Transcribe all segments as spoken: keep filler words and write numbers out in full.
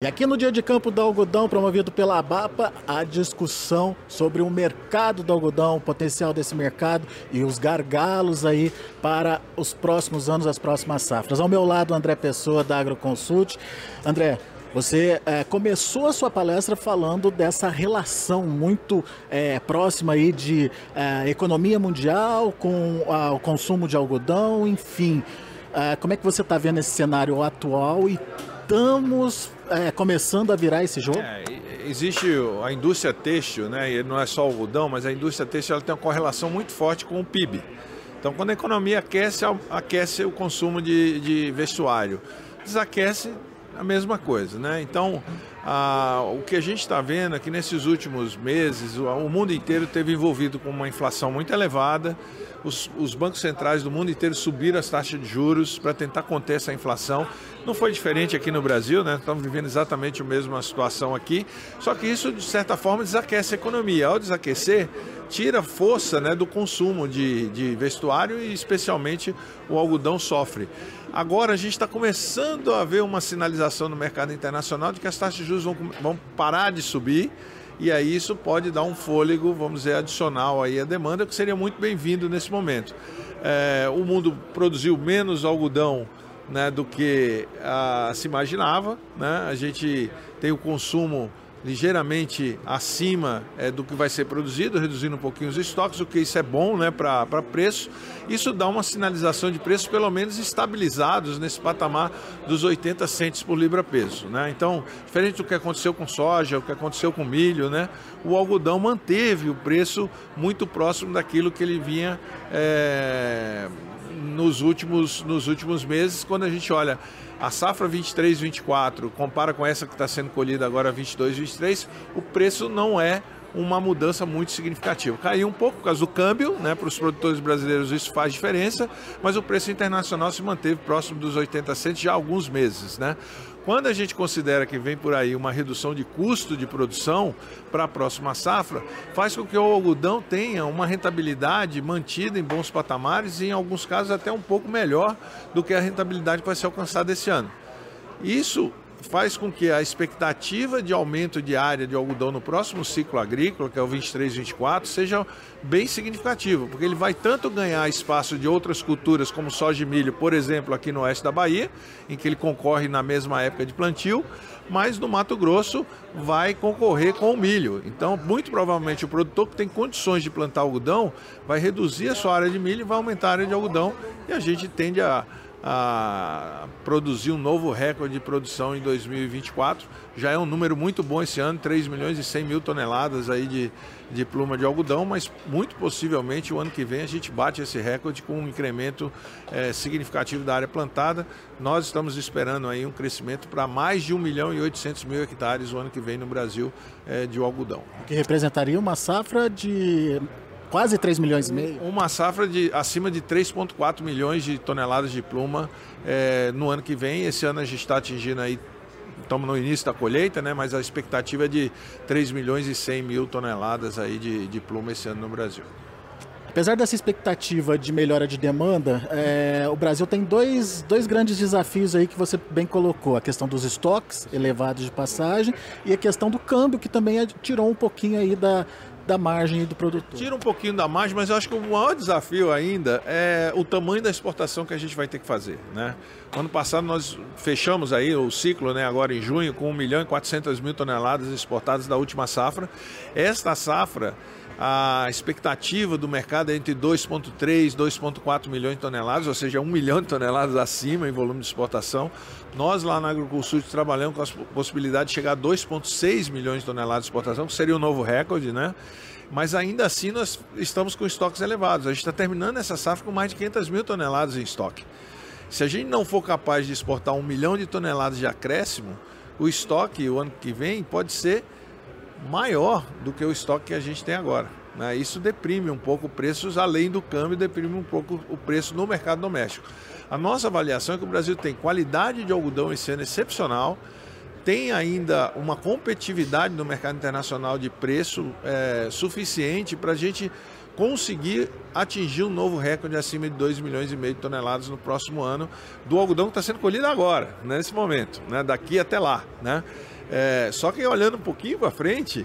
E aqui no Dia de Campo do Algodão, promovido pela ABAPA, a discussão sobre o mercado do algodão, o potencial desse mercado e os gargalos aí para os próximos anos, as próximas safras. Ao meu lado, André Pessoa, da Agroconsult. André, você é, começou a sua palestra falando dessa relação muito é, próxima aí de é, economia mundial com a, o consumo de algodão, enfim. É, como é que você está vendo esse cenário atual e estamos é, começando a virar esse jogo? É, existe a indústria têxtil, né? E não é só o algodão, mas a indústria têxtil ela tem uma correlação muito forte com o P I B. Então, quando a economia aquece, aquece o consumo de, de vestuário. Desaquece, a mesma coisa, né? Então, a, o que a gente está vendo é que nesses últimos meses, o, o mundo inteiro esteve envolvido com uma inflação muito elevada. Os, os bancos centrais do mundo inteiro subiram as taxas de juros para tentar conter essa inflação. Não foi diferente aqui no Brasil, né? Estamos vivendo exatamente a mesma situação aqui, só que isso, de certa forma, desaquece a economia. Ao desaquecer, tira força, né, do consumo de, de vestuário e, especialmente, o algodão sofre. Agora, a gente está começando a ver uma sinalização no mercado internacional de que as taxas de juros vão, vão parar de subir. E aí isso pode dar um fôlego, vamos dizer, adicional aí à demanda, que seria muito bem-vindo nesse momento. É, o mundo produziu menos algodão, né, do que ah, se imaginava, né? A gente tem o consumo ligeiramente acima é, do que vai ser produzido, reduzindo um pouquinho os estoques, o que isso é bom, né, para preço. Isso dá uma sinalização de preços pelo menos estabilizados nesse patamar dos oitenta centes por libra-peso, né? Então, diferente do que aconteceu com soja, o que aconteceu com milho, né, o algodão manteve o preço muito próximo daquilo que ele vinha é, nos, últimos, nos últimos meses. Quando a gente olha a safra vinte e três, vinte e quatro, compara com essa que está sendo colhida agora vinte e dois, vinte e três, o preço não é uma mudança muito significativa. Caiu um pouco por causa do câmbio, né? Para os produtores brasileiros isso faz diferença, mas o preço internacional se manteve próximo dos oitenta centes já há alguns meses, né? Quando a gente considera que vem por aí uma redução de custo de produção para a próxima safra, faz com que o algodão tenha uma rentabilidade mantida em bons patamares e, em alguns casos, até um pouco melhor do que a rentabilidade que vai ser alcançada esse ano. Isso faz com que a expectativa de aumento de área de algodão no próximo ciclo agrícola, que é o vinte e três, vinte e quatro, seja bem significativa, porque ele vai tanto ganhar espaço de outras culturas, como soja e milho, por exemplo, aqui no oeste da Bahia, em que ele concorre na mesma época de plantio, mas no Mato Grosso vai concorrer com o milho. Então, muito provavelmente, o produtor que tem condições de plantar algodão vai reduzir a sua área de milho e vai aumentar a área de algodão, e a gente tende a a produzir um novo recorde de produção em dois mil e vinte e quatro. Já é um número muito bom esse ano, três milhões e cem mil toneladas aí de, de pluma de algodão, mas muito possivelmente o ano que vem a gente bate esse recorde com um incremento é, significativo da área plantada. Nós estamos esperando aí um crescimento para mais de um milhão e oitocentos mil hectares o ano que vem no Brasil é, de algodão. O que representaria uma safra de quase três milhões e meio. Uma safra de acima de três vírgula quatro milhões de toneladas de pluma é, no ano que vem. Esse ano a gente está atingindo aí, estamos no início da colheita, né? Mas a expectativa é de três milhões e cem mil toneladas aí de, de pluma esse ano no Brasil. Apesar dessa expectativa de melhora de demanda, é, o Brasil tem dois, dois grandes desafios aí que você bem colocou. A questão dos estoques elevados de passagem e a questão do câmbio, que também tirou um pouquinho aí da, da margem do produtor. Tira um pouquinho da margem, mas eu acho que o maior desafio ainda é o tamanho da exportação que a gente vai ter que fazer, né? Ano passado nós fechamos aí o ciclo, né, agora em junho, com um milhão e quatrocentas mil toneladas exportadas da última safra. Esta safra, a expectativa do mercado é entre dois vírgula três, dois vírgula quatro milhões de toneladas, ou seja, um milhão de toneladas acima em volume de exportação. Nós lá na Agroconsult trabalhamos com a possibilidade de chegar a dois vírgula seis milhões de toneladas de exportação, que seria um novo recorde, né? Mas ainda assim nós estamos com estoques elevados. A gente está terminando essa safra com mais de quinhentas mil toneladas em estoque. Se a gente não for capaz de exportar um milhão de toneladas de acréscimo, o estoque o ano que vem pode ser maior do que o estoque que a gente tem agora, né? Isso deprime um pouco os preços, além do câmbio, deprime um pouco o preço no mercado doméstico. A nossa avaliação é que o Brasil tem qualidade de algodão esse ano excepcional, tem ainda uma competitividade no mercado internacional de preço é, suficiente para a gente conseguir atingir um novo recorde acima de dois milhões e meio de toneladas no próximo ano do algodão que está sendo colhido agora, nesse momento, né? Daqui até lá, né? É, só que olhando um pouquinho para frente,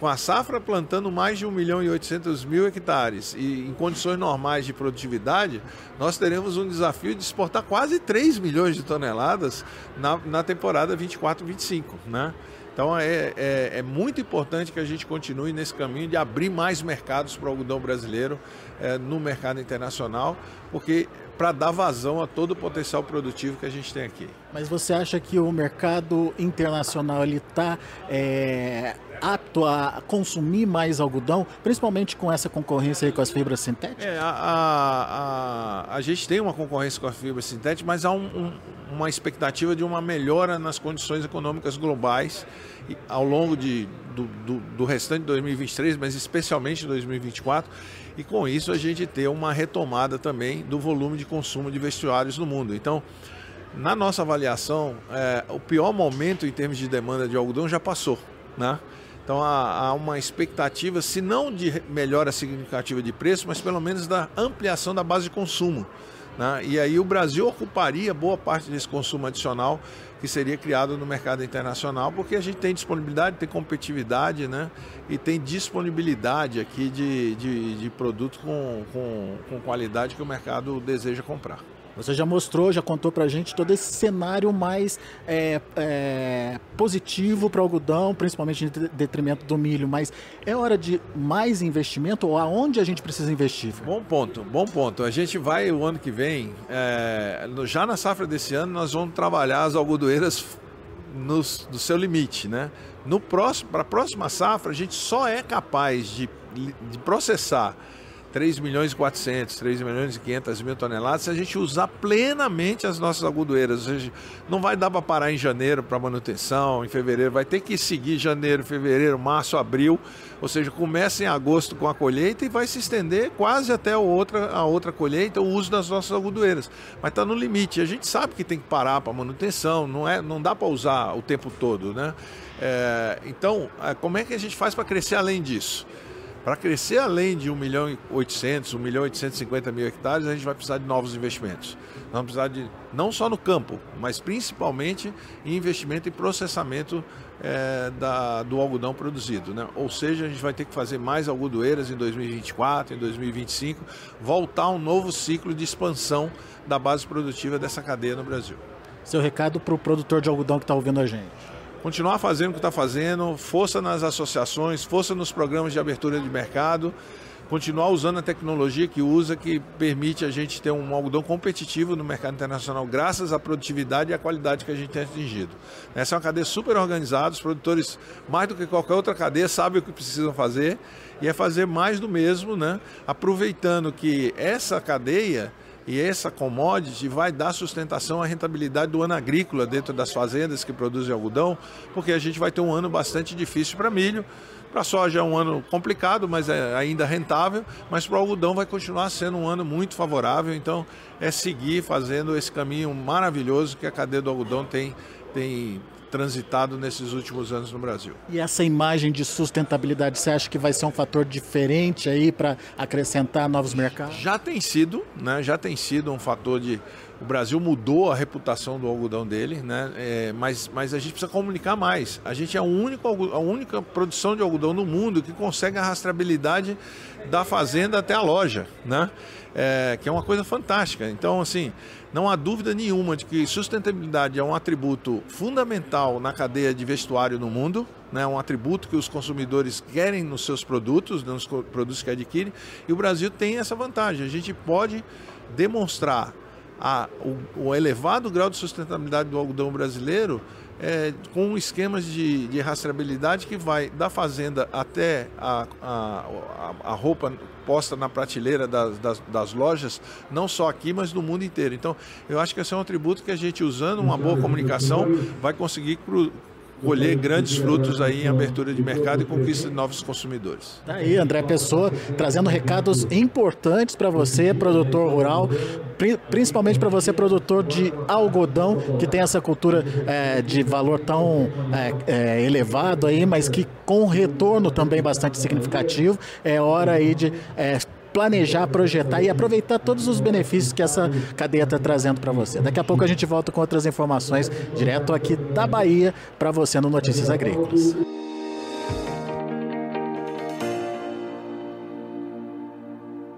com a safra plantando mais de um milhão e oitocentos mil hectares e em condições normais de produtividade, nós teremos um desafio de exportar quase três milhões de toneladas na, na temporada vinte e quatro vinte e cinco, né? Então é, é, é muito importante que a gente continue nesse caminho de abrir mais mercados para o algodão brasileiro é, no mercado internacional, porque para dar vazão a todo o potencial produtivo que a gente tem aqui. Mas você acha que o mercado internacional está é, apto a consumir mais algodão, principalmente com essa concorrência aí com as fibras sintéticas? É, a, a, a, a gente tem uma concorrência com as fibras sintéticas, mas há um, um, uma expectativa de uma melhora nas condições econômicas globais ao longo de, do, do, do restante de dois mil e vinte e três, mas especialmente dois mil e vinte e quatro, e com isso a gente ter uma retomada também do volume de consumo de vestuários no mundo. Então, na nossa avaliação, é, o pior momento em termos de demanda de algodão já passou, né? Então há, há uma expectativa, se não de melhora significativa de preço, mas pelo menos da ampliação da base de consumo, né? E aí o Brasil ocuparia boa parte desse consumo adicional que seria criado no mercado internacional, porque a gente tem disponibilidade, tem competitividade, né? E tem disponibilidade aqui de, de, de produto com, com, com qualidade que o mercado deseja comprar. Você já mostrou, já contou pra gente todo esse cenário mais é, é, positivo para o algodão, principalmente em detrimento do milho, mas é hora de mais investimento ou aonde a gente precisa investir? Filho? Bom ponto, bom ponto. A gente vai o ano que vem, é, já na safra desse ano, nós vamos trabalhar as algodoeiras no, no seu limite, né? No próximo, para a próxima safra, a gente só é capaz de, de processar três milhões e quatrocentos, três milhões e quinhentos mil toneladas, se a gente usar plenamente as nossas algodoeiras. Ou seja, não vai dar para parar em janeiro para manutenção, em fevereiro, vai ter que seguir janeiro, fevereiro, março, abril, ou seja, começa em agosto com a colheita e vai se estender quase até a outra, a outra colheita, o uso das nossas algodoeiras. Mas está no limite, a gente sabe que tem que parar para manutenção, não, é, não dá para usar o tempo todo, né? É, então, como é que a gente faz para crescer além disso? Para crescer além de um milhão e oitocentos, um milhão e oitocentos e cinquenta mil hectares, a gente vai precisar de novos investimentos. Nós vamos precisar de, não só no campo, mas principalmente em investimento e processamento é, da, do algodão produzido, né? Ou seja, a gente vai ter que fazer mais algodoeiras em dois mil e vinte e quatro, em dois mil e vinte e cinco, voltar a um novo ciclo de expansão da base produtiva dessa cadeia no Brasil. Seu recado para o produtor de algodão que está ouvindo a gente? Continuar fazendo o que está fazendo, força nas associações, força nos programas de abertura de mercado, continuar usando a tecnologia que usa, que permite a gente ter um algodão competitivo no mercado internacional, graças à produtividade e à qualidade que a gente tem atingido. Essa é uma cadeia super organizada, os produtores, mais do que qualquer outra cadeia, sabem o que precisam fazer e é fazer mais do mesmo, né? Aproveitando que essa cadeia e essa commodity vai dar sustentação à rentabilidade do ano agrícola dentro das fazendas que produzem algodão, porque a gente vai ter um ano bastante difícil para milho, para soja é um ano complicado, mas é ainda rentável, mas para o algodão vai continuar sendo um ano muito favorável, então é seguir fazendo esse caminho maravilhoso que a cadeia do algodão tem, tem transitado nesses últimos anos no Brasil. E essa imagem de sustentabilidade, você acha que vai ser um fator diferente aí para acrescentar novos mercados? Já tem sido, né? Já tem sido um fator de... O Brasil mudou a reputação do algodão dele, né? É, mas, mas a gente precisa comunicar mais. A gente é o único, a única produção de algodão no mundo que consegue a rastreabilidade da fazenda até a loja, né? É, que é uma coisa fantástica. Então, assim, não há dúvida nenhuma de que sustentabilidade é um atributo fundamental na cadeia de vestuário no mundo, né? Um atributo que os consumidores querem nos seus produtos, nos produtos que adquirem, e o Brasil tem essa vantagem. A gente pode demonstrar A, o, o elevado grau de sustentabilidade do algodão brasileiro é, com esquemas de, de rastreabilidade que vai da fazenda até a, a, a roupa posta na prateleira das, das, das lojas, não só aqui, mas no mundo inteiro. Então, eu acho que esse é um atributo que a gente, usando uma boa comunicação, vai conseguir cru, colher grandes frutos aí em abertura de mercado e conquista de novos consumidores. Tá aí, André Pessoa, trazendo recados importantes para você, produtor rural, principalmente para você, produtor de algodão, que tem essa cultura é, de valor tão é, é, elevado aí, mas que com retorno também bastante significativo, é hora aí de... É, planejar, projetar e aproveitar todos os benefícios que essa cadeia está trazendo para você. Daqui a pouco a gente volta com outras informações direto aqui da Bahia para você no Notícias Agrícolas.